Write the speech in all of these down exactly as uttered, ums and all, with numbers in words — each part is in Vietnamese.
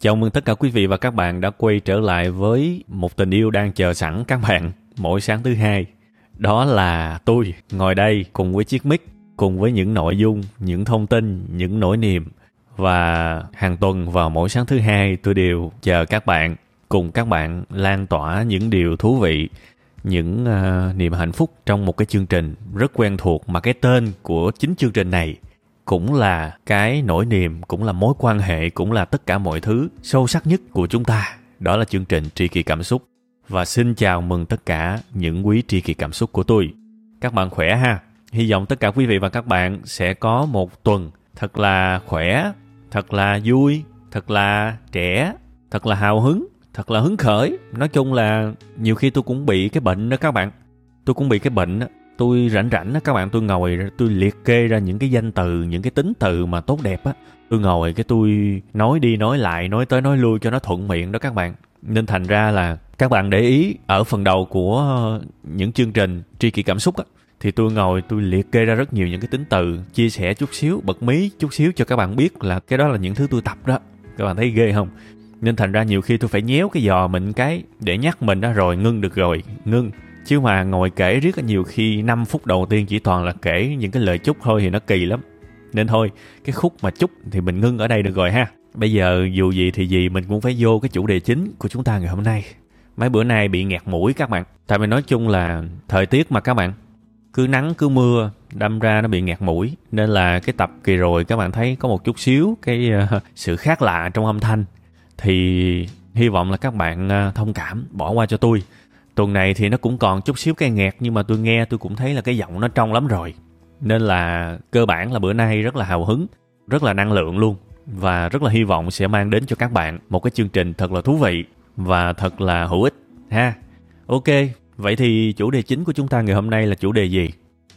Chào mừng tất cả quý vị và các bạn đã quay trở lại với một tình yêu đang chờ sẵn các bạn mỗi sáng thứ hai. Đó là tôi ngồi đây cùng với chiếc mic, cùng với những nội dung, những thông tin, những nỗi niềm. Và hàng tuần vào mỗi sáng thứ hai tôi đều chờ các bạn, cùng các bạn lan tỏa những điều thú vị, những uh, niềm hạnh phúc trong một cái chương trình rất quen thuộc mà cái tên của chính chương trình này cũng là cái nỗi niềm, cũng là mối quan hệ, cũng là tất cả mọi thứ sâu sắc nhất của chúng ta. Đó là chương trình Tri Kỷ Cảm Xúc. Và xin chào mừng tất cả những quý tri kỷ cảm xúc của tôi. Các bạn khỏe ha? Hy vọng tất cả quý vị và các bạn sẽ có một tuần thật là khỏe, thật là vui, thật là trẻ, thật là hào hứng, thật là hứng khởi. Nói chung là nhiều khi tôi cũng bị cái bệnh đó các bạn. Tôi cũng bị cái bệnh đó. Tôi rảnh rảnh á các bạn, tôi ngồi tôi liệt kê ra những cái danh từ, những cái tính từ mà tốt đẹp á. Tôi ngồi cái tôi nói đi nói lại, nói tới nói lui cho nó thuận miệng đó các bạn. Nên thành ra là các bạn để ý ở phần đầu của những chương trình Tri Kỷ Cảm Xúc á, thì tôi ngồi tôi liệt kê ra rất nhiều những cái tính từ, chia sẻ chút xíu, bật mí chút xíu cho các bạn biết là cái đó là những thứ tôi tập đó. Các bạn thấy ghê không? Nên thành ra nhiều khi tôi phải nhéo cái giò mình cái để nhắc mình đó, rồi ngưng được rồi, ngưng. Chứ mà ngồi kể riết nhiều khi năm phút đầu tiên chỉ toàn là kể những cái lời chúc thôi thì nó kỳ lắm. Nên thôi, cái khúc mà chúc thì mình ngưng ở đây được rồi ha. Bây giờ dù gì thì gì mình cũng phải vô cái chủ đề chính của chúng ta ngày hôm nay. Mấy bữa nay bị nghẹt mũi các bạn. Tại vì nói chung là thời tiết mà các bạn, cứ nắng cứ mưa, đâm ra nó bị nghẹt mũi. Nên là cái tập kỳ rồi các bạn thấy có một chút xíu cái uh, sự khác lạ trong âm thanh. Thì hy vọng là các bạn uh, thông cảm, bỏ qua cho tôi. Tuần này thì nó cũng còn chút xíu cái nghẹt, nhưng mà tôi nghe tôi cũng thấy là cái giọng nó trong lắm rồi. Nên là cơ bản là bữa nay rất là hào hứng, rất là năng lượng luôn. Và rất là hy vọng sẽ mang đến cho các bạn một cái chương trình thật là thú vị và thật là hữu ích ha. Ok, vậy thì chủ đề chính của chúng ta ngày hôm nay là chủ đề gì?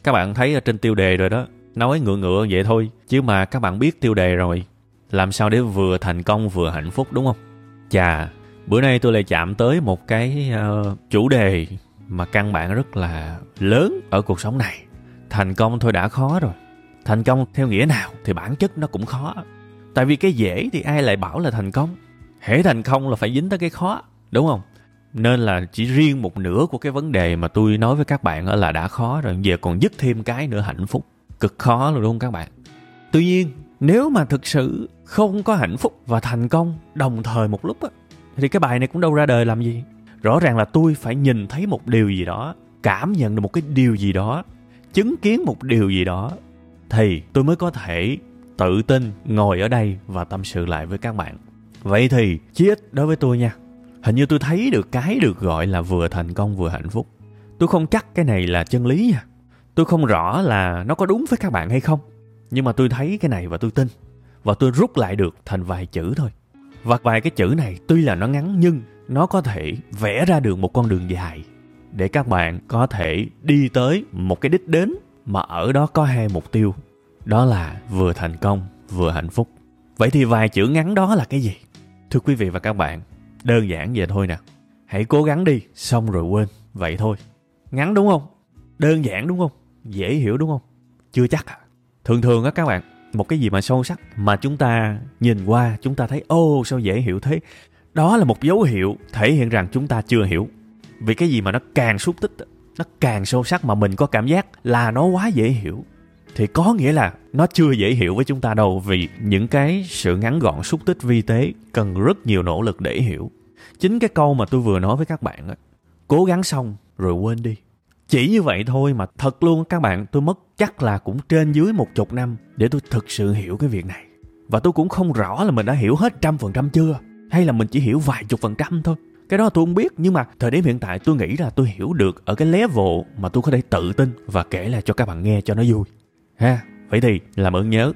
Các bạn thấy ở trên tiêu đề rồi đó, nói ngựa ngựa vậy thôi. Chứ mà các bạn biết tiêu đề rồi, làm sao để vừa thành công vừa hạnh phúc đúng không? Chà, bữa nay tôi lại chạm tới một cái uh, chủ đề mà căn bản rất là lớn ở cuộc sống này. Thành công thôi đã khó rồi. Thành công theo nghĩa nào thì bản chất nó cũng khó. Tại vì cái dễ thì ai lại bảo là thành công. Hễ thành công là phải dính tới cái khó, đúng không? Nên là chỉ riêng một nửa của cái vấn đề mà tôi nói với các bạn là đã khó rồi. Giờ còn dứt thêm cái nữa hạnh phúc. Cực khó rồi đúng không các bạn? Tuy nhiên, nếu mà thực sự không có hạnh phúc và thành công đồng thời một lúc á, thì cái bài này cũng đâu ra đời làm gì. Rõ ràng là tôi phải nhìn thấy một điều gì đó, cảm nhận được một cái điều gì đó, chứng kiến một điều gì đó, thì tôi mới có thể tự tin ngồi ở đây và tâm sự lại với các bạn. Vậy thì chí ít đối với tôi nha, hình như tôi thấy được cái được gọi là vừa thành công vừa hạnh phúc. Tôi không chắc cái này là chân lý nha. Tôi không rõ là nó có đúng với các bạn hay không. Nhưng mà tôi thấy cái này và tôi tin. Và tôi rút lại được thành vài chữ thôi. Và vài cái chữ này tuy là nó ngắn nhưng nó có thể vẽ ra được một con đường dài để các bạn có thể đi tới một cái đích đến mà ở đó có hai mục tiêu. Đó là vừa thành công, vừa hạnh phúc. Vậy thì vài chữ ngắn đó là cái gì? Thưa quý vị và các bạn, đơn giản vậy thôi nè. Hãy cố gắng đi, xong rồi quên. Vậy thôi. Ngắn đúng không? Đơn giản đúng không? Dễ hiểu đúng không? Chưa chắc à. Thường thường á các bạn, một cái gì mà sâu sắc mà chúng ta nhìn qua chúng ta thấy ô sao dễ hiểu thế, đó là một dấu hiệu thể hiện rằng chúng ta chưa hiểu. Vì cái gì mà nó càng xúc tích, nó càng sâu sắc mà mình có cảm giác là nó quá dễ hiểu, thì có nghĩa là nó chưa dễ hiểu với chúng ta đâu. Vì những cái sự ngắn gọn xúc tích vi tế cần rất nhiều nỗ lực để hiểu. Chính cái câu mà tôi vừa nói với các bạn đó, cố gắng xong rồi quên đi. Chỉ như vậy thôi mà thật luôn các bạn, tôi mất chắc là cũng trên dưới một chục năm để tôi thực sự hiểu cái việc này. Và tôi cũng không rõ là mình đã hiểu hết trăm phần trăm chưa, hay là mình chỉ hiểu vài chục phần trăm thôi. Cái đó tôi không biết, nhưng mà thời điểm hiện tại tôi nghĩ là tôi hiểu được ở cái level mà tôi có thể tự tin và kể lại cho các bạn nghe cho nó vui. Ha, vậy thì làm ơn nhớ,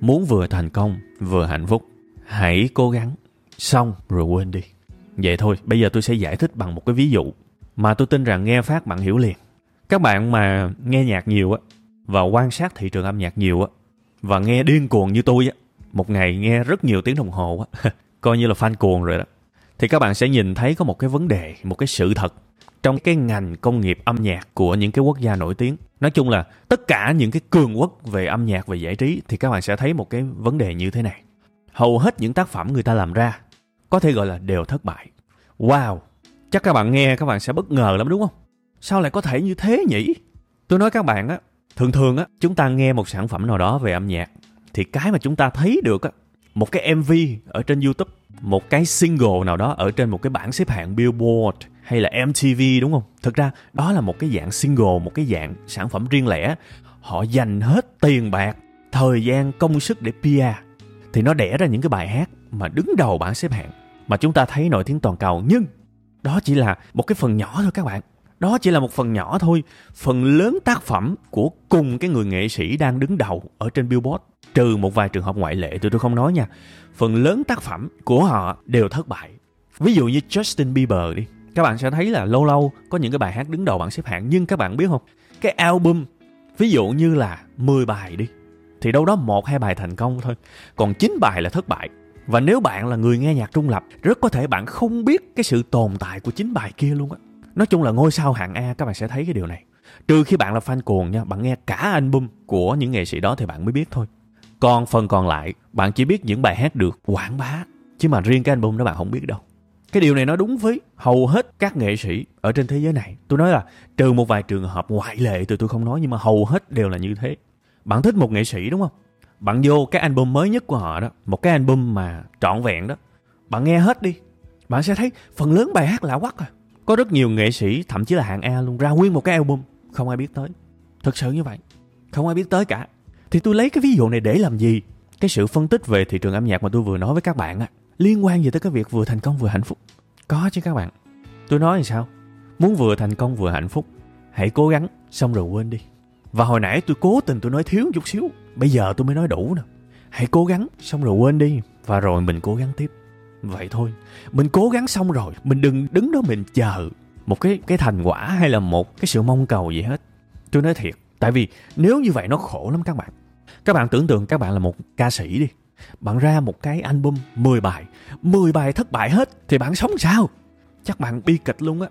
muốn vừa thành công vừa hạnh phúc, hãy cố gắng, xong rồi quên đi. Vậy thôi, bây giờ tôi sẽ giải thích bằng một cái ví dụ mà tôi tin rằng nghe phát bạn hiểu liền. Các bạn mà nghe nhạc nhiều á, và quan sát thị trường âm nhạc nhiều á, và nghe điên cuồng như tôi á, một ngày nghe rất nhiều tiếng đồng hồ á, coi như là fan cuồng rồi đó, thì các bạn sẽ nhìn thấy có một cái vấn đề, một cái sự thật trong cái ngành công nghiệp âm nhạc của những cái quốc gia nổi tiếng. Nói chung là tất cả những cái cường quốc về âm nhạc, về giải trí, thì các bạn sẽ thấy một cái vấn đề như thế này. Hầu hết những tác phẩm người ta làm ra có thể gọi là đều thất bại. Wow, chắc các bạn nghe các bạn sẽ bất ngờ lắm đúng không? Sao lại có thể như thế nhỉ? Tôi nói các bạn á, thường thường á, chúng ta nghe một sản phẩm nào đó về âm nhạc, thì cái mà chúng ta thấy được á, một cái em vê ở trên YouTube, một cái single nào đó ở trên một cái bảng xếp hạng Billboard hay là em tê vê đúng không? Thực ra đó là một cái dạng single, một cái dạng sản phẩm riêng lẻ. Họ dành hết tiền bạc, thời gian, công sức để pê e rờ, thì nó đẻ ra những cái bài hát mà đứng đầu bảng xếp hạng, mà chúng ta thấy nổi tiếng toàn cầu. Nhưng đó chỉ là một cái phần nhỏ thôi các bạn. Đó chỉ là một phần nhỏ thôi. Phần lớn tác phẩm của cùng cái người nghệ sĩ đang đứng đầu ở trên Billboard, trừ một vài trường hợp ngoại lệ, tụi tôi không nói nha, phần lớn tác phẩm của họ đều thất bại. Ví dụ như Justin Bieber đi, các bạn sẽ thấy là lâu lâu có những cái bài hát đứng đầu bảng xếp hạng, nhưng các bạn biết không, cái album ví dụ như là mười bài đi, thì đâu đó một hai bài thành công thôi, còn chín bài là thất bại. Và nếu bạn là người nghe nhạc trung lập, rất có thể bạn không biết cái sự tồn tại của chín bài kia luôn á. Nói chung là ngôi sao hạng A, các bạn sẽ thấy cái điều này. Trừ khi bạn là fan cuồng nha, bạn nghe cả album của những nghệ sĩ đó thì bạn mới biết thôi. Còn phần còn lại, bạn chỉ biết những bài hát được quảng bá, chứ mà riêng cái album đó bạn không biết đâu. Cái điều này nó đúng với hầu hết các nghệ sĩ ở trên thế giới này. Tôi nói là trừ một vài trường hợp ngoại lệ tụi tôi không nói, nhưng mà hầu hết đều là như thế. Bạn thích một nghệ sĩ đúng không? Bạn vô cái album mới nhất của họ đó, một cái album mà trọn vẹn đó, bạn nghe hết đi, bạn sẽ thấy phần lớn bài hát lạ quắc à. Có rất nhiều nghệ sĩ, thậm chí là hạng A luôn, ra nguyên một cái album, không ai biết tới. Thực sự như vậy, không ai biết tới cả. Thì tôi lấy cái ví dụ này để làm gì? Cái sự phân tích về thị trường âm nhạc mà tôi vừa nói với các bạn á, liên quan gì tới cái việc vừa thành công vừa hạnh phúc? Có chứ các bạn. Tôi nói làm sao? Muốn vừa thành công vừa hạnh phúc, hãy cố gắng, xong rồi quên đi. Và hồi nãy tôi cố tình tôi nói thiếu chút xíu, bây giờ tôi mới nói đủ nè. Hãy cố gắng, xong rồi quên đi, và rồi mình cố gắng tiếp. Vậy thôi, mình cố gắng xong rồi, mình đừng đứng đó mình chờ một cái, cái thành quả hay là một cái sự mong cầu gì hết. Tôi nói thiệt, tại vì nếu như vậy nó khổ lắm các bạn. Các bạn tưởng tượng các bạn là một ca sĩ đi, bạn ra một cái album mười bài, mười bài thất bại hết thì bạn sống sao? Chắc bạn bi kịch luôn á.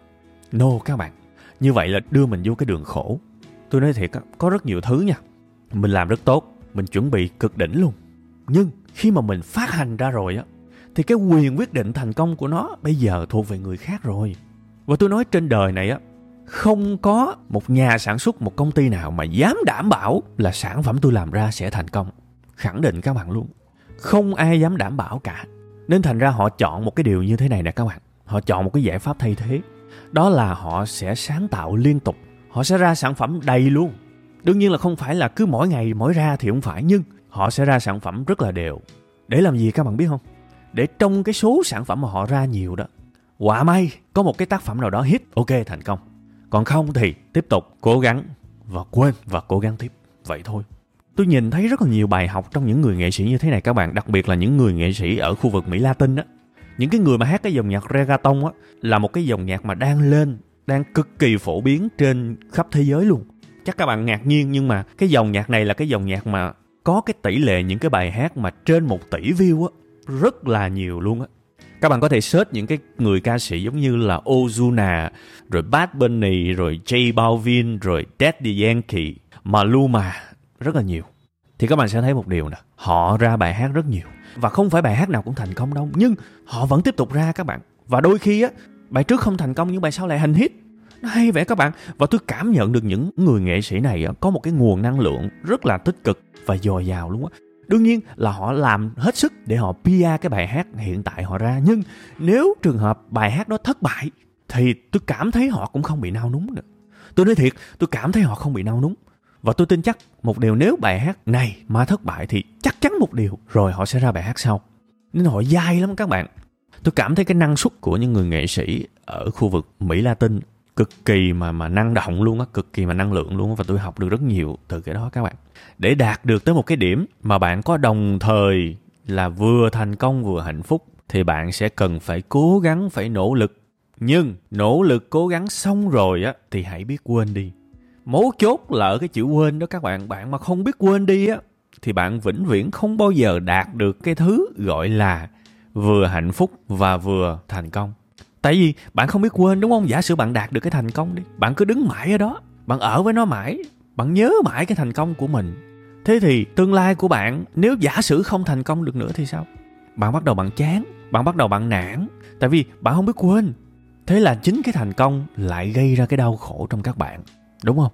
No các bạn, như vậy là đưa mình vô cái đường khổ. Tôi nói thiệt, có rất nhiều thứ nha, mình làm rất tốt, mình chuẩn bị cực đỉnh luôn, nhưng khi mà mình phát hành ra rồi á, thì cái quyền quyết định thành công của nó bây giờ thuộc về người khác rồi. Và tôi nói trên đời này á, không có một nhà sản xuất, một công ty nào mà dám đảm bảo là sản phẩm tôi làm ra sẽ thành công. Khẳng định các bạn luôn, không ai dám đảm bảo cả. Nên thành ra họ chọn một cái điều như thế này nè các bạn, họ chọn một cái giải pháp thay thế, đó là họ sẽ sáng tạo liên tục, họ sẽ ra sản phẩm đầy luôn. Đương nhiên là không phải là cứ mỗi ngày mỗi ra thì không phải, nhưng họ sẽ ra sản phẩm rất là đều. Để làm gì các bạn biết không? Để trong cái số sản phẩm mà họ ra nhiều đó, quả may có một cái tác phẩm nào đó hit, ok thành công. Còn không thì tiếp tục cố gắng và quên và cố gắng tiếp. Vậy thôi. Tôi nhìn thấy rất là nhiều bài học trong những người nghệ sĩ như thế này các bạn, đặc biệt là những người nghệ sĩ ở khu vực Mỹ Latin á. Những cái người mà hát cái dòng nhạc reggaeton á, là một cái dòng nhạc mà đang lên, đang cực kỳ phổ biến trên khắp thế giới luôn. Chắc các bạn ngạc nhiên, nhưng mà cái dòng nhạc này là cái dòng nhạc mà có cái tỷ lệ những cái bài hát mà trên một tỷ view á, rất là nhiều luôn á. Các bạn có thể search những cái người ca sĩ giống như là Ozuna, rồi Bad Bunny, rồi J Balvin, rồi Daddy Yankee, Maluma, rất là nhiều. Thì các bạn sẽ thấy một điều nè, họ ra bài hát rất nhiều, và không phải bài hát nào cũng thành công đâu, nhưng họ vẫn tiếp tục ra các bạn. Và đôi khi á, bài trước không thành công nhưng bài sau lại hành hit. Nó hay vậy các bạn. Và tôi cảm nhận được những người nghệ sĩ này có một cái nguồn năng lượng rất là tích cực và dồi dào luôn á. Đương nhiên là họ làm hết sức để họ pê e cái bài hát hiện tại họ ra. Nhưng nếu trường hợp bài hát đó thất bại thì tôi cảm thấy họ cũng không bị nao núng nữa. Tôi nói thiệt, tôi cảm thấy họ không bị nao núng. Và tôi tin chắc một điều, nếu bài hát này mà thất bại thì chắc chắn một điều rồi họ sẽ ra bài hát sau. Nên họ dai lắm các bạn. Tôi cảm thấy cái năng suất của những người nghệ sĩ ở khu vực Mỹ Latin cực kỳ mà mà năng động luôn á, cực kỳ mà năng lượng luôn á, và tôi học được rất nhiều từ cái đó các bạn. Để đạt được tới một cái điểm mà bạn có đồng thời là vừa thành công vừa hạnh phúc thì bạn sẽ cần phải cố gắng, phải nỗ lực. Nhưng nỗ lực cố gắng xong rồi á thì hãy biết quên đi. Mấu chốt là ở cái chữ quên đó các bạn. Bạn mà không biết quên đi á thì bạn vĩnh viễn không bao giờ đạt được cái thứ gọi là vừa hạnh phúc và vừa thành công. Tại vì bạn không biết quên, đúng không? Giả sử bạn đạt được cái thành công đi, bạn cứ đứng mãi ở đó, bạn ở với nó mãi, bạn nhớ mãi cái thành công của mình. Thế thì tương lai của bạn nếu giả sử không thành công được nữa thì sao? Bạn bắt đầu bạn chán, bạn bắt đầu bạn nản, tại vì bạn không biết quên. Thế là chính cái thành công lại gây ra cái đau khổ trong các bạn, đúng không?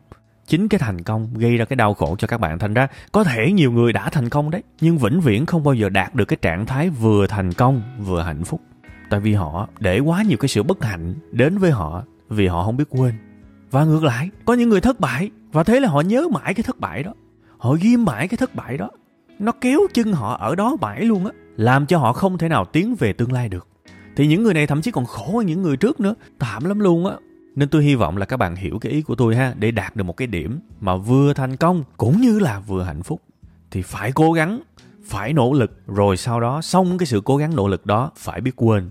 Chính cái thành công gây ra cái đau khổ cho các bạn. Thành ra có thể nhiều người đã thành công đấy, nhưng vĩnh viễn không bao giờ đạt được cái trạng thái vừa thành công vừa hạnh phúc. Tại vì họ để quá nhiều cái sự bất hạnh đến với họ vì họ không biết quên. Và ngược lại, có những người thất bại, và thế là họ nhớ mãi cái thất bại đó, họ ghim mãi cái thất bại đó, nó kéo chân họ ở đó mãi luôn á, làm cho họ không thể nào tiến về tương lai được. Thì những người này thậm chí còn khổ hơn những người trước nữa, thảm lắm luôn á. Nên tôi hy vọng là các bạn hiểu cái ý của tôi ha. Để đạt được một cái điểm mà vừa thành công cũng như là vừa hạnh phúc thì phải cố gắng, phải nỗ lực. Rồi sau đó xong cái sự cố gắng nỗ lực đó, phải biết quên.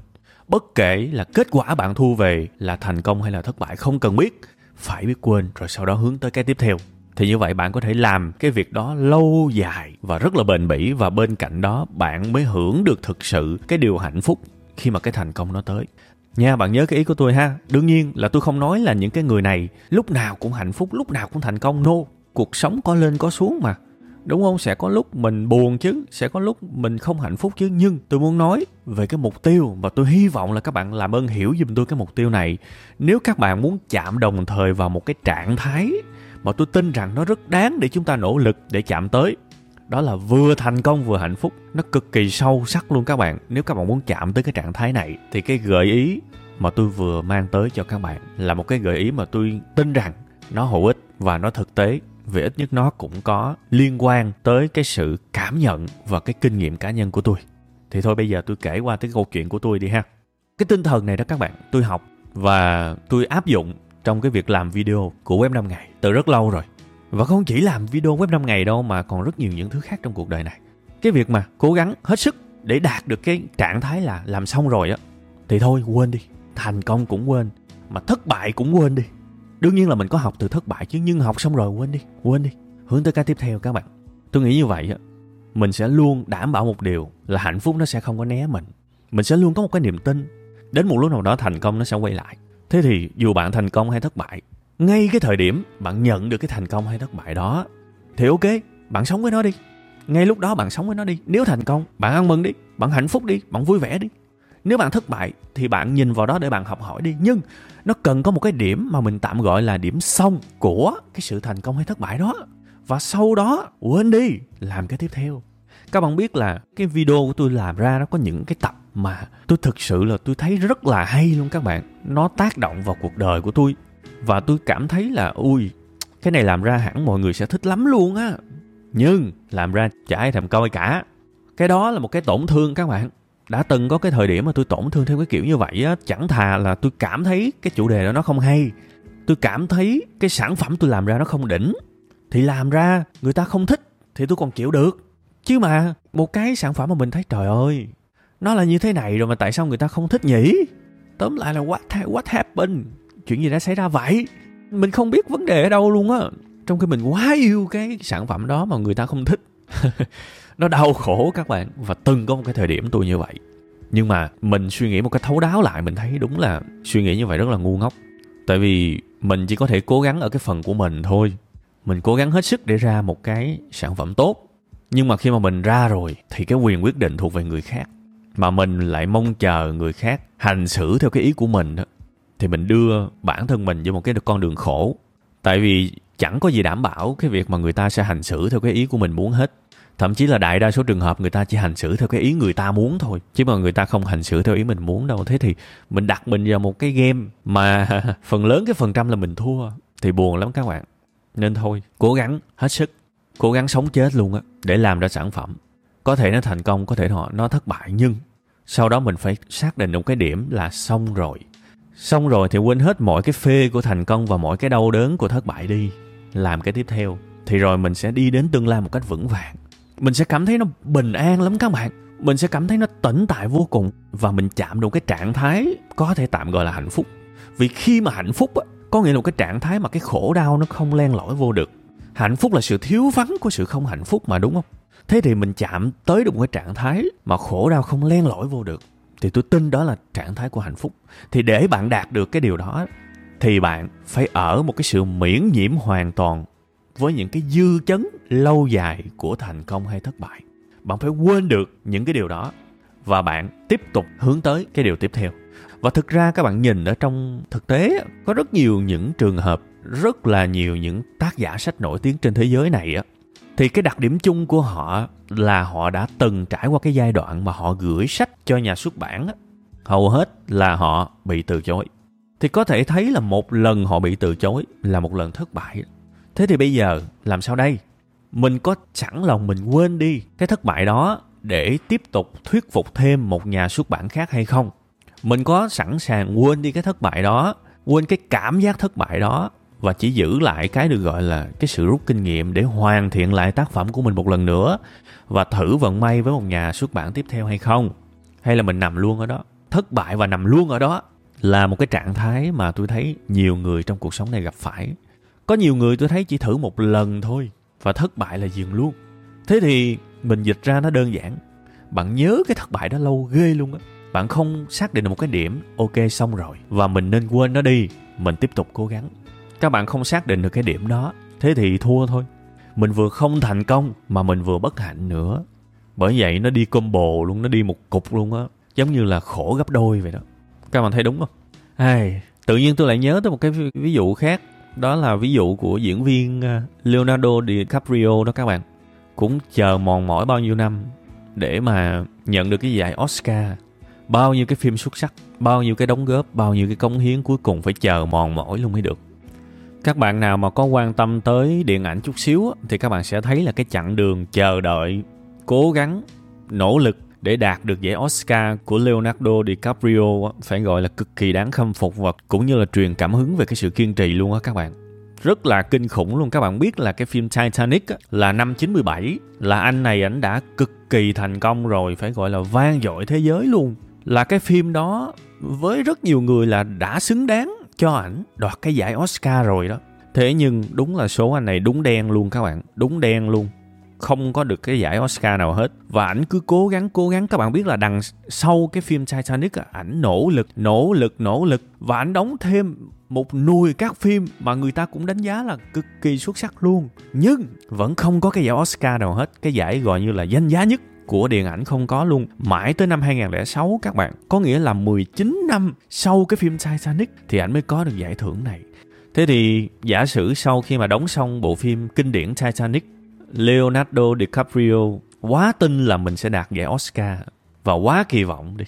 Bất kể là kết quả bạn thu về là thành công hay là thất bại, không cần biết, phải biết quên. Rồi sau đó hướng tới cái tiếp theo. Thì như vậy bạn có thể làm cái việc đó lâu dài và rất là bền bỉ. Và bên cạnh đó bạn mới hưởng được thực sự cái điều hạnh phúc khi mà cái thành công nó tới. Nha, bạn nhớ cái ý của tôi ha. Đương nhiên là tôi không nói là những cái người này lúc nào cũng hạnh phúc, lúc nào cũng thành công. No, cuộc sống có lên có xuống mà, đúng không? Sẽ có lúc mình buồn chứ, sẽ có lúc mình không hạnh phúc chứ. Nhưng tôi muốn nói về cái mục tiêu, và tôi hy vọng là các bạn làm ơn hiểu giùm tôi cái mục tiêu này. Nếu các bạn muốn chạm đồng thời vào một cái trạng thái mà tôi tin rằng nó rất đáng để chúng ta nỗ lực để chạm tới, đó là vừa thành công vừa hạnh phúc, nó cực kỳ sâu sắc luôn các bạn. Nếu các bạn muốn chạm tới cái trạng thái này thì cái gợi ý mà tôi vừa mang tới cho các bạn là một cái gợi ý mà tôi tin rằng nó hữu ích và nó thực tế. Vì ít nhất nó cũng có liên quan tới cái sự cảm nhận và cái kinh nghiệm cá nhân của tôi. Thì thôi bây giờ tôi kể qua tới câu chuyện của tôi đi ha. Cái tinh thần này đó các bạn, tôi học và tôi áp dụng trong cái việc làm video của Web năm ngày từ rất lâu rồi. Và không chỉ làm video Web năm ngày đâu mà còn rất nhiều những thứ khác trong cuộc đời này. Cái việc mà cố gắng hết sức để đạt được cái trạng thái là làm xong rồi á thì thôi quên đi. Thành công cũng quên, mà thất bại cũng quên đi. Đương nhiên là mình có học từ thất bại chứ, nhưng học xong rồi quên đi, quên đi. Hướng tới cái tiếp theo các bạn. Tôi nghĩ như vậy á, mình sẽ luôn đảm bảo một điều là hạnh phúc nó sẽ không có né mình. Mình sẽ luôn có một cái niềm tin. Đến một lúc nào đó thành công nó sẽ quay lại. Thế thì dù bạn thành công hay thất bại, ngay cái thời điểm bạn nhận được cái thành công hay thất bại đó thì ok, bạn sống với nó đi. Ngay lúc đó bạn sống với nó đi. Nếu thành công, bạn ăn mừng đi, bạn hạnh phúc đi, bạn vui vẻ đi. Nếu bạn thất bại thì bạn nhìn vào đó để bạn học hỏi đi. Nhưng nó cần có một cái điểm mà mình tạm gọi là điểm xong của cái sự thành công hay thất bại đó. Và sau đó quên đi, làm cái tiếp theo. Các bạn biết là cái video của tôi làm ra nó có những cái tập mà tôi thực sự là tôi thấy rất là hay luôn các bạn. Nó tác động vào cuộc đời của tôi. Và tôi cảm thấy là ui, cái này làm ra hẳn mọi người sẽ thích lắm luôn á. Nhưng làm ra chả ai thèm coi cả. Cái đó là một cái tổn thương các bạn. Đã từng có cái thời điểm mà tôi tổn thương theo cái kiểu như vậy á. Chẳng thà là tôi cảm thấy cái chủ đề đó nó không hay, tôi cảm thấy cái sản phẩm tôi làm ra nó không đỉnh, thì làm ra người ta không thích thì tôi còn chịu được. Chứ mà một cái sản phẩm mà mình thấy trời ơi, nó là như thế này rồi mà tại sao người ta không thích nhỉ? Tóm lại là what, ha- what happened? Chuyện gì đã xảy ra vậy? Mình không biết vấn đề ở đâu luôn á. Trong khi mình quá yêu cái sản phẩm đó mà người ta không thích. Nó đau khổ các bạn. Và từng có một cái thời điểm tôi như vậy. Nhưng mà mình suy nghĩ một cái thấu đáo lại, mình thấy đúng là suy nghĩ như vậy rất là ngu ngốc. Tại vì mình chỉ có thể cố gắng ở cái phần của mình thôi. Mình cố gắng hết sức để ra một cái sản phẩm tốt. Nhưng mà khi mà mình ra rồi thì cái quyền quyết định thuộc về người khác. Mà mình lại mong chờ người khác hành xử theo cái ý của mình đó, thì mình đưa bản thân mình vô một cái con đường khổ. Tại vì chẳng có gì đảm bảo cái việc mà người ta sẽ hành xử theo cái ý của mình muốn hết. Thậm chí là đại đa số trường hợp người ta chỉ hành xử theo cái ý người ta muốn thôi, chứ mà người ta không hành xử theo ý mình muốn đâu. Thế thì mình đặt mình vào một cái game mà phần lớn cái phần trăm là mình thua thì buồn lắm các bạn. Nên thôi, cố gắng hết sức, cố gắng sống chết luôn á để làm ra sản phẩm. Có thể nó thành công, có thể nó, nó thất bại, nhưng sau đó mình phải xác định một cái điểm là xong rồi. Xong rồi thì quên hết mọi cái phê của thành công và mọi cái đau đớn của thất bại đi. Làm cái tiếp theo thì rồi mình sẽ đi đến tương lai một cách vững vàng. Mình sẽ cảm thấy nó bình an lắm các bạn. Mình sẽ cảm thấy nó tĩnh tại vô cùng. Và mình chạm được cái trạng thái có thể tạm gọi là hạnh phúc. Vì khi mà hạnh phúc á, có nghĩa là một cái trạng thái mà cái khổ đau nó không len lỏi vô được. Hạnh phúc là sự thiếu vắng của sự không hạnh phúc mà, đúng không? Thế thì mình chạm tới được một cái trạng thái mà khổ đau không len lỏi vô được. Thì tôi tin đó là trạng thái của hạnh phúc. Thì để bạn đạt được cái điều đó thì bạn phải ở một cái sự miễn nhiễm hoàn toàn với những cái dư chấn lâu dài của thành công hay thất bại. Bạn phải quên được những cái điều đó và bạn tiếp tục hướng tới cái điều tiếp theo. Và thực ra các bạn nhìn ở trong thực tế có rất nhiều những trường hợp, rất là nhiều những tác giả sách nổi tiếng trên thế giới này á, thì cái đặc điểm chung của họ là họ đã từng trải qua cái giai đoạn mà họ gửi sách cho nhà xuất bản á, hầu hết là họ bị từ chối. Thì có thể thấy là một lần họ bị từ chối là một lần thất bại. Thế thì bây giờ làm sao đây? Mình có sẵn lòng mình quên đi cái thất bại đó để tiếp tục thuyết phục thêm một nhà xuất bản khác hay không? Mình có sẵn sàng quên đi cái thất bại đó, quên cái cảm giác thất bại đó và chỉ giữ lại cái được gọi là cái sự rút kinh nghiệm để hoàn thiện lại tác phẩm của mình một lần nữa và thử vận may với một nhà xuất bản tiếp theo hay không? Hay là mình nằm luôn ở đó? Thất bại và nằm luôn ở đó là một cái trạng thái mà tôi thấy nhiều người trong cuộc sống này gặp phải. Có nhiều người tôi thấy chỉ thử một lần thôi và thất bại là dừng luôn. Thế thì mình dịch ra nó đơn giản. Bạn nhớ cái thất bại đó lâu ghê luôn á. Bạn không xác định được một cái điểm, ok xong rồi, và mình nên quên nó đi, mình tiếp tục cố gắng. Các bạn không xác định được cái điểm đó, thế thì thua thôi. Mình vừa không thành công mà mình vừa bất hạnh nữa. Bởi vậy nó đi combo luôn, nó đi một cục luôn á. Giống như là khổ gấp đôi vậy đó. Các bạn thấy đúng không? Ai, tự nhiên tôi lại nhớ tới một cái ví dụ khác. Đó là ví dụ của diễn viên Leonardo DiCaprio đó các bạn. Cũng chờ mòn mỏi bao nhiêu năm để mà nhận được cái giải Oscar. Bao nhiêu cái phim xuất sắc, bao nhiêu cái đóng góp, bao nhiêu cái cống hiến, cuối cùng phải chờ mòn mỏi luôn mới được. Các bạn nào mà có quan tâm tới điện ảnh chút xíu thì các bạn sẽ thấy là cái chặng đường chờ đợi, cố gắng, nỗ lực để đạt được giải Oscar của Leonardo DiCaprio phải gọi là cực kỳ đáng khâm phục và cũng như là truyền cảm hứng về cái sự kiên trì luôn á các bạn. Rất là kinh khủng luôn. Các bạn biết là cái phim Titanic là năm chín mươi bảy, là anh này ảnh đã cực kỳ thành công rồi, phải gọi là vang dội thế giới luôn. Là cái phim đó với rất nhiều người là đã xứng đáng cho ảnh đoạt cái giải Oscar rồi đó. Thế nhưng đúng là số anh này đúng đen luôn các bạn, đúng đen luôn. Không có được cái giải Oscar nào hết. Và ảnh cứ cố gắng cố gắng. Các bạn biết là đằng sau cái phim Titanic, ảnh nỗ lực nỗ lực nỗ lực. Và ảnh đóng thêm một nùi các phim mà người ta cũng đánh giá là cực kỳ xuất sắc luôn. Nhưng vẫn không có cái giải Oscar nào hết. Cái giải gọi như là danh giá nhất của điện ảnh không có luôn. Mãi tới năm hai không không sáu các bạn, có nghĩa là mười chín năm sau cái phim Titanic thì ảnh mới có được giải thưởng này. Thế thì giả sử sau khi mà đóng xong bộ phim kinh điển Titanic, Leonardo DiCaprio quá tin là mình sẽ đạt giải Oscar và quá kỳ vọng đi.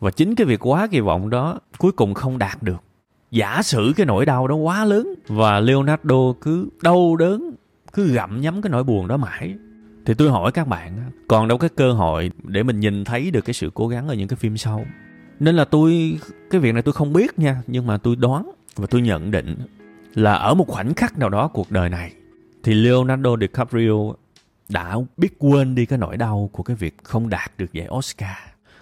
Và chính cái việc quá kỳ vọng đó cuối cùng không đạt được. Giả sử cái nỗi đau đó quá lớn và Leonardo cứ đau đớn, cứ gặm nhấm cái nỗi buồn đó mãi. Thì tôi hỏi các bạn, còn đâu cái cơ hội để mình nhìn thấy được cái sự cố gắng ở những cái phim sau. Nên là tôi, cái việc này tôi không biết nha, nhưng mà tôi đoán và tôi nhận định là ở một khoảnh khắc nào đó cuộc đời này thì Leonardo DiCaprio đã biết quên đi cái nỗi đau của cái việc không đạt được giải Oscar.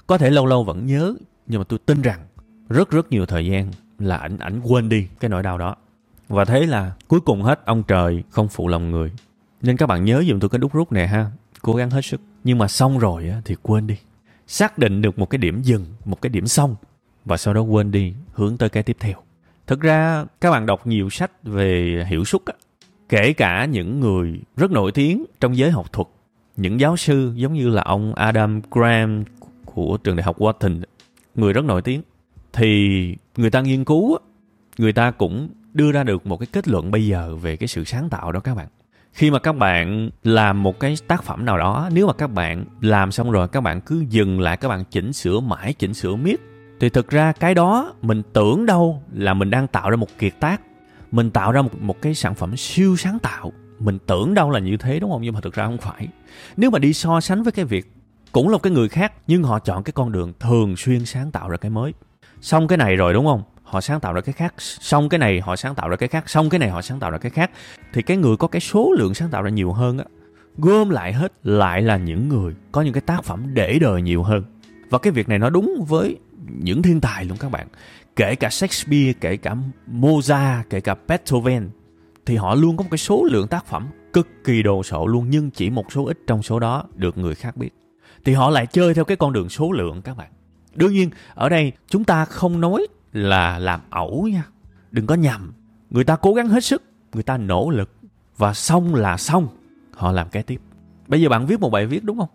Có thể lâu lâu vẫn nhớ, nhưng mà tôi tin rằng rất rất nhiều thời gian là ảnh ảnh quên đi cái nỗi đau đó. Và thế là cuối cùng hết, ông trời không phụ lòng người. Nên các bạn nhớ giùm tôi cái đúc rút nè ha, cố gắng hết sức. Nhưng mà xong rồi thì quên đi. Xác định được một cái điểm dừng, một cái điểm xong, và sau đó quên đi, hướng tới cái tiếp theo. Thực ra các bạn đọc nhiều sách về hiệu suất á, kể cả những người rất nổi tiếng trong giới học thuật, những giáo sư giống như là ông Adam Grant của trường đại học Wharton, người rất nổi tiếng, thì người ta nghiên cứu, người ta cũng đưa ra được một cái kết luận bây giờ về cái sự sáng tạo đó các bạn. Khi mà các bạn làm một cái tác phẩm nào đó, nếu mà các bạn làm xong rồi các bạn cứ dừng lại, các bạn chỉnh sửa mãi, chỉnh sửa miết, thì thực ra cái đó mình tưởng đâu là mình đang tạo ra một kiệt tác, mình tạo ra một, một cái sản phẩm siêu sáng tạo. Mình tưởng đâu là như thế, đúng không? Nhưng mà thực ra không phải. Nếu mà đi so sánh với cái việc cũng là một cái người khác, nhưng họ chọn cái con đường thường xuyên sáng tạo ra cái mới. Xong cái này rồi, đúng không? Họ sáng tạo ra cái khác. Xong cái này họ sáng tạo ra cái khác. Xong cái này họ sáng tạo ra cái khác. Thì cái người có cái số lượng sáng tạo ra nhiều hơn á, gom lại hết lại là những người có những cái tác phẩm để đời nhiều hơn. Và cái việc này nó đúng với những thiên tài luôn các bạn. Kể cả Shakespeare, kể cả Mozart, kể cả Beethoven, thì họ luôn có một cái số lượng tác phẩm cực kỳ đồ sộ luôn, nhưng chỉ một số ít trong số đó được người khác biết. Thì họ lại chơi theo cái con đường số lượng các bạn. Đương nhiên, ở đây chúng ta không nói là làm ẩu nha. Đừng có nhầm. Người ta cố gắng hết sức, người ta nỗ lực, và xong là xong, họ làm cái tiếp. Bây giờ bạn viết một bài viết, đúng không?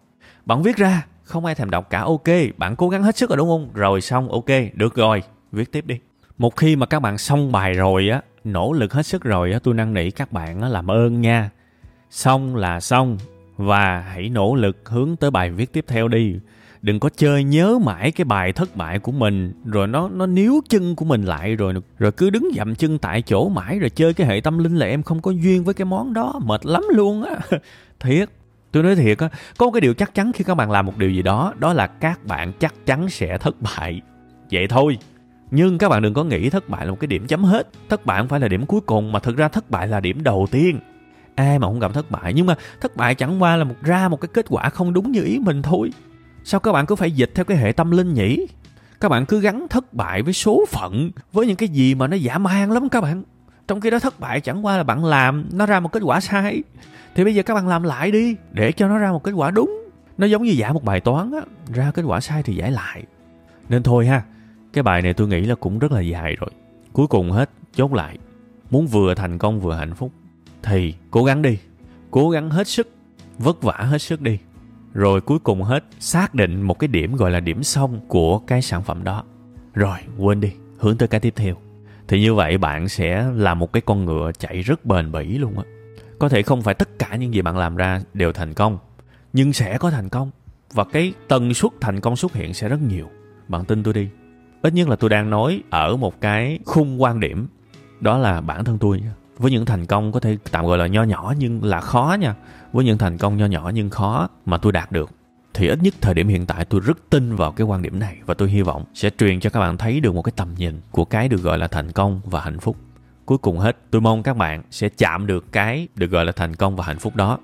Bạn viết ra, không ai thèm đọc cả, ok. Bạn cố gắng hết sức rồi, đúng không? Rồi xong, ok, được rồi, viết tiếp đi. Một khi mà các bạn xong bài rồi á, nỗ lực hết sức rồi á, tôi năn nỉ các bạn á, làm ơn nha. Xong là xong, và hãy nỗ lực hướng tới bài viết tiếp theo đi. Đừng có chơi nhớ mãi cái bài thất bại của mình, rồi nó nó níu chân của mình lại, rồi rồi cứ đứng dậm chân tại chỗ mãi, rồi chơi cái hệ tâm linh là em không có duyên với cái món đó, mệt lắm luôn á. Thiệt, tôi nói thiệt á, có một cái điều chắc chắn khi các bạn làm một điều gì đó, đó là các bạn chắc chắn sẽ thất bại. Vậy thôi. Nhưng các bạn đừng có nghĩ thất bại là một cái điểm chấm hết. Thất bại không phải là điểm cuối cùng, mà thực ra thất bại là điểm đầu tiên. Ai mà không gặp thất bại, nhưng mà thất bại chẳng qua là một ra một cái kết quả không đúng như ý mình thôi. Sao các bạn cứ phải dịch theo cái hệ tâm linh nhỉ? Các bạn cứ gắn thất bại với số phận, với những cái gì mà nó dã man lắm các bạn. Trong khi đó thất bại chẳng qua là bạn làm, nó ra một kết quả sai. Thì bây giờ các bạn làm lại đi, để cho nó ra một kết quả đúng. Nó giống như giải một bài toán á, ra kết quả sai thì giải lại. Nên thôi ha, cái bài này tôi nghĩ là cũng rất là dài rồi. Cuối cùng hết, chốt lại. Muốn vừa thành công vừa hạnh phúc thì cố gắng đi. Cố gắng hết sức, vất vả hết sức đi. Rồi cuối cùng hết, xác định một cái điểm gọi là điểm xong của cái sản phẩm đó. Rồi, quên đi, hướng tới cái tiếp theo. Thì như vậy bạn sẽ là một cái con ngựa chạy rất bền bỉ luôn á. Có thể không phải tất cả những gì bạn làm ra đều thành công, nhưng sẽ có thành công. Và cái tần suất thành công xuất hiện sẽ rất nhiều. Bạn tin tôi đi. Ít nhất là tôi đang nói ở một cái khung quan điểm, đó là bản thân tôi nha. Với những thành công có thể tạm gọi là nho nhỏ nhưng là khó nha. Với những thành công nho nhỏ nhưng khó mà tôi đạt được, thì ít nhất thời điểm hiện tại tôi rất tin vào cái quan điểm này. Và tôi hy vọng sẽ truyền cho các bạn thấy được một cái tầm nhìn của cái được gọi là thành công và hạnh phúc. Cuối cùng hết, tôi mong các bạn sẽ chạm được cái được gọi là thành công và hạnh phúc đó.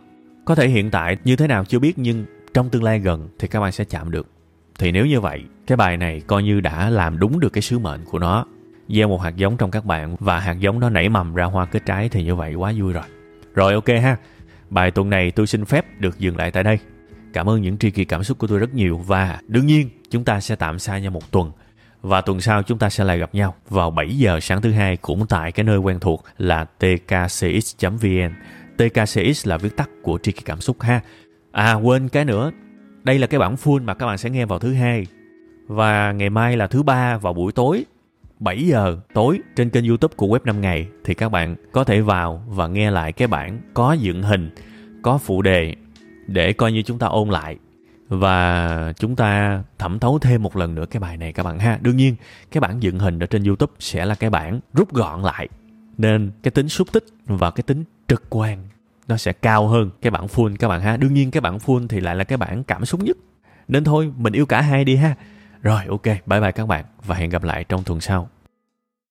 Có thể hiện tại như thế nào chưa biết, nhưng trong tương lai gần thì các bạn sẽ chạm được. Thì nếu như vậy, cái bài này coi như đã làm đúng được cái sứ mệnh của nó. Gieo một hạt giống trong các bạn và hạt giống nó nảy mầm ra hoa kết trái, thì như vậy quá vui rồi. Rồi ok ha, bài tuần này tôi xin phép được dừng lại tại đây. Cảm ơn những tri kỷ cảm xúc của tôi rất nhiều, và đương nhiên chúng ta sẽ tạm xa nhau một tuần. Và tuần sau chúng ta sẽ lại gặp nhau vào bảy giờ sáng thứ hai, cũng tại cái nơi quen thuộc là tkcx chấm vn. tê ca xê ích là viết tắt của tri kỷ cảm xúc ha. À quên cái nữa, đây là cái bản full mà các bạn sẽ nghe vào thứ hai. Và ngày mai là thứ ba vào buổi tối bảy giờ tối trên kênh YouTube của Web năm ngày, thì các bạn có thể vào và nghe lại cái bản có dựng hình, có phụ đề để coi như chúng ta ôn lại và chúng ta thẩm thấu thêm một lần nữa cái bài này các bạn ha. Đương nhiên, cái bản dựng hình ở trên YouTube sẽ là cái bản rút gọn lại, nên cái tính xúc tích và cái tính trực quan nó sẽ cao hơn cái bản full các bạn ha. Đương nhiên cái bản full thì lại là cái bản cảm xúc nhất. Nên thôi, mình yêu cả hai đi ha. Rồi ok, bye bye các bạn và hẹn gặp lại trong tuần sau.